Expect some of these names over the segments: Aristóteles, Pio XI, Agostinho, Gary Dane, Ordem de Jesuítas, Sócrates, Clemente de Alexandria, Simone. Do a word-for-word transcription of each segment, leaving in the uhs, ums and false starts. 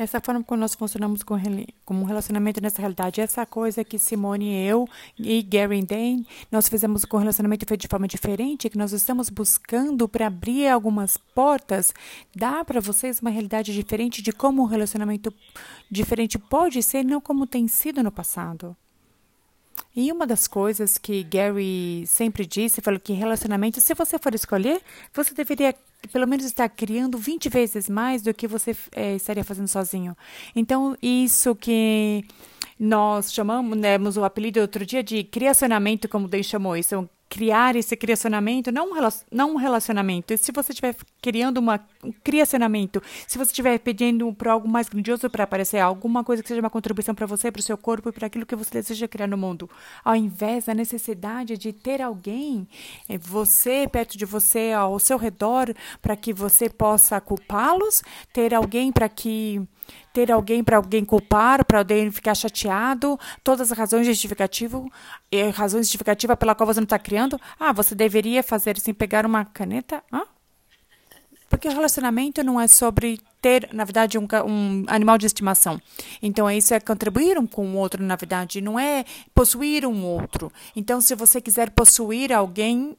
Essa forma como nós funcionamos com, como relacionamento nessa realidade. Essa coisa que Simone e eu e Gary Dane, nós fizemos com relacionamento feito de forma diferente, que nós estamos buscando para abrir algumas portas, dar para vocês uma realidade diferente de como um relacionamento diferente pode ser, não como tem sido no passado. E uma das coisas que Gary sempre disse, falou que relacionamento, se você for escolher, você deveria pelo menos estar criando vinte vezes mais do que você é, estaria fazendo sozinho. Então, isso que nós chamamos, né, o apelido outro dia de criacionamento, como o Dane chamou isso, criar esse criacionamento, não um, não um relacionamento. E se você estiver criando uma, um criacionamento, se você estiver pedindo para algo mais grandioso para aparecer, alguma coisa que seja uma contribuição para você, para o seu corpo e para aquilo que você deseja criar no mundo, ao invés da necessidade de ter alguém, você, perto de você, ao seu redor, para que você possa culpá-los, ter alguém para que... ter alguém para alguém culpar, para alguém ficar chateado, todas as razões justificativas, razões justificativas pela qual você não está criando. Ah, você deveria fazer assim, pegar uma caneta. Ah? Porque o relacionamento não é sobre ter, na verdade, um, um animal de estimação. Então, isso é contribuir um com o outro, na verdade, não é possuir um outro. Então, se você quiser possuir alguém...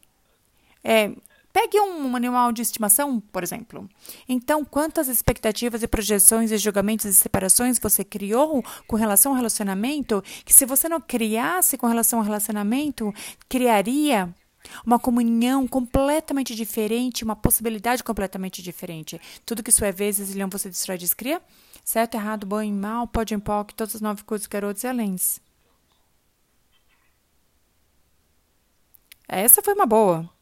é, pegue um animal de estimação, por exemplo. Então, quantas expectativas e projeções e julgamentos e separações você criou com relação ao relacionamento, que se você não criasse com relação ao relacionamento, criaria uma comunhão completamente diferente, uma possibilidade completamente diferente. Tudo que isso é vezes, leão, você destrói e descria? Certo, errado, bom e mal, pode em pó, que todas as nove coisas, garotos e além. Essa foi uma boa.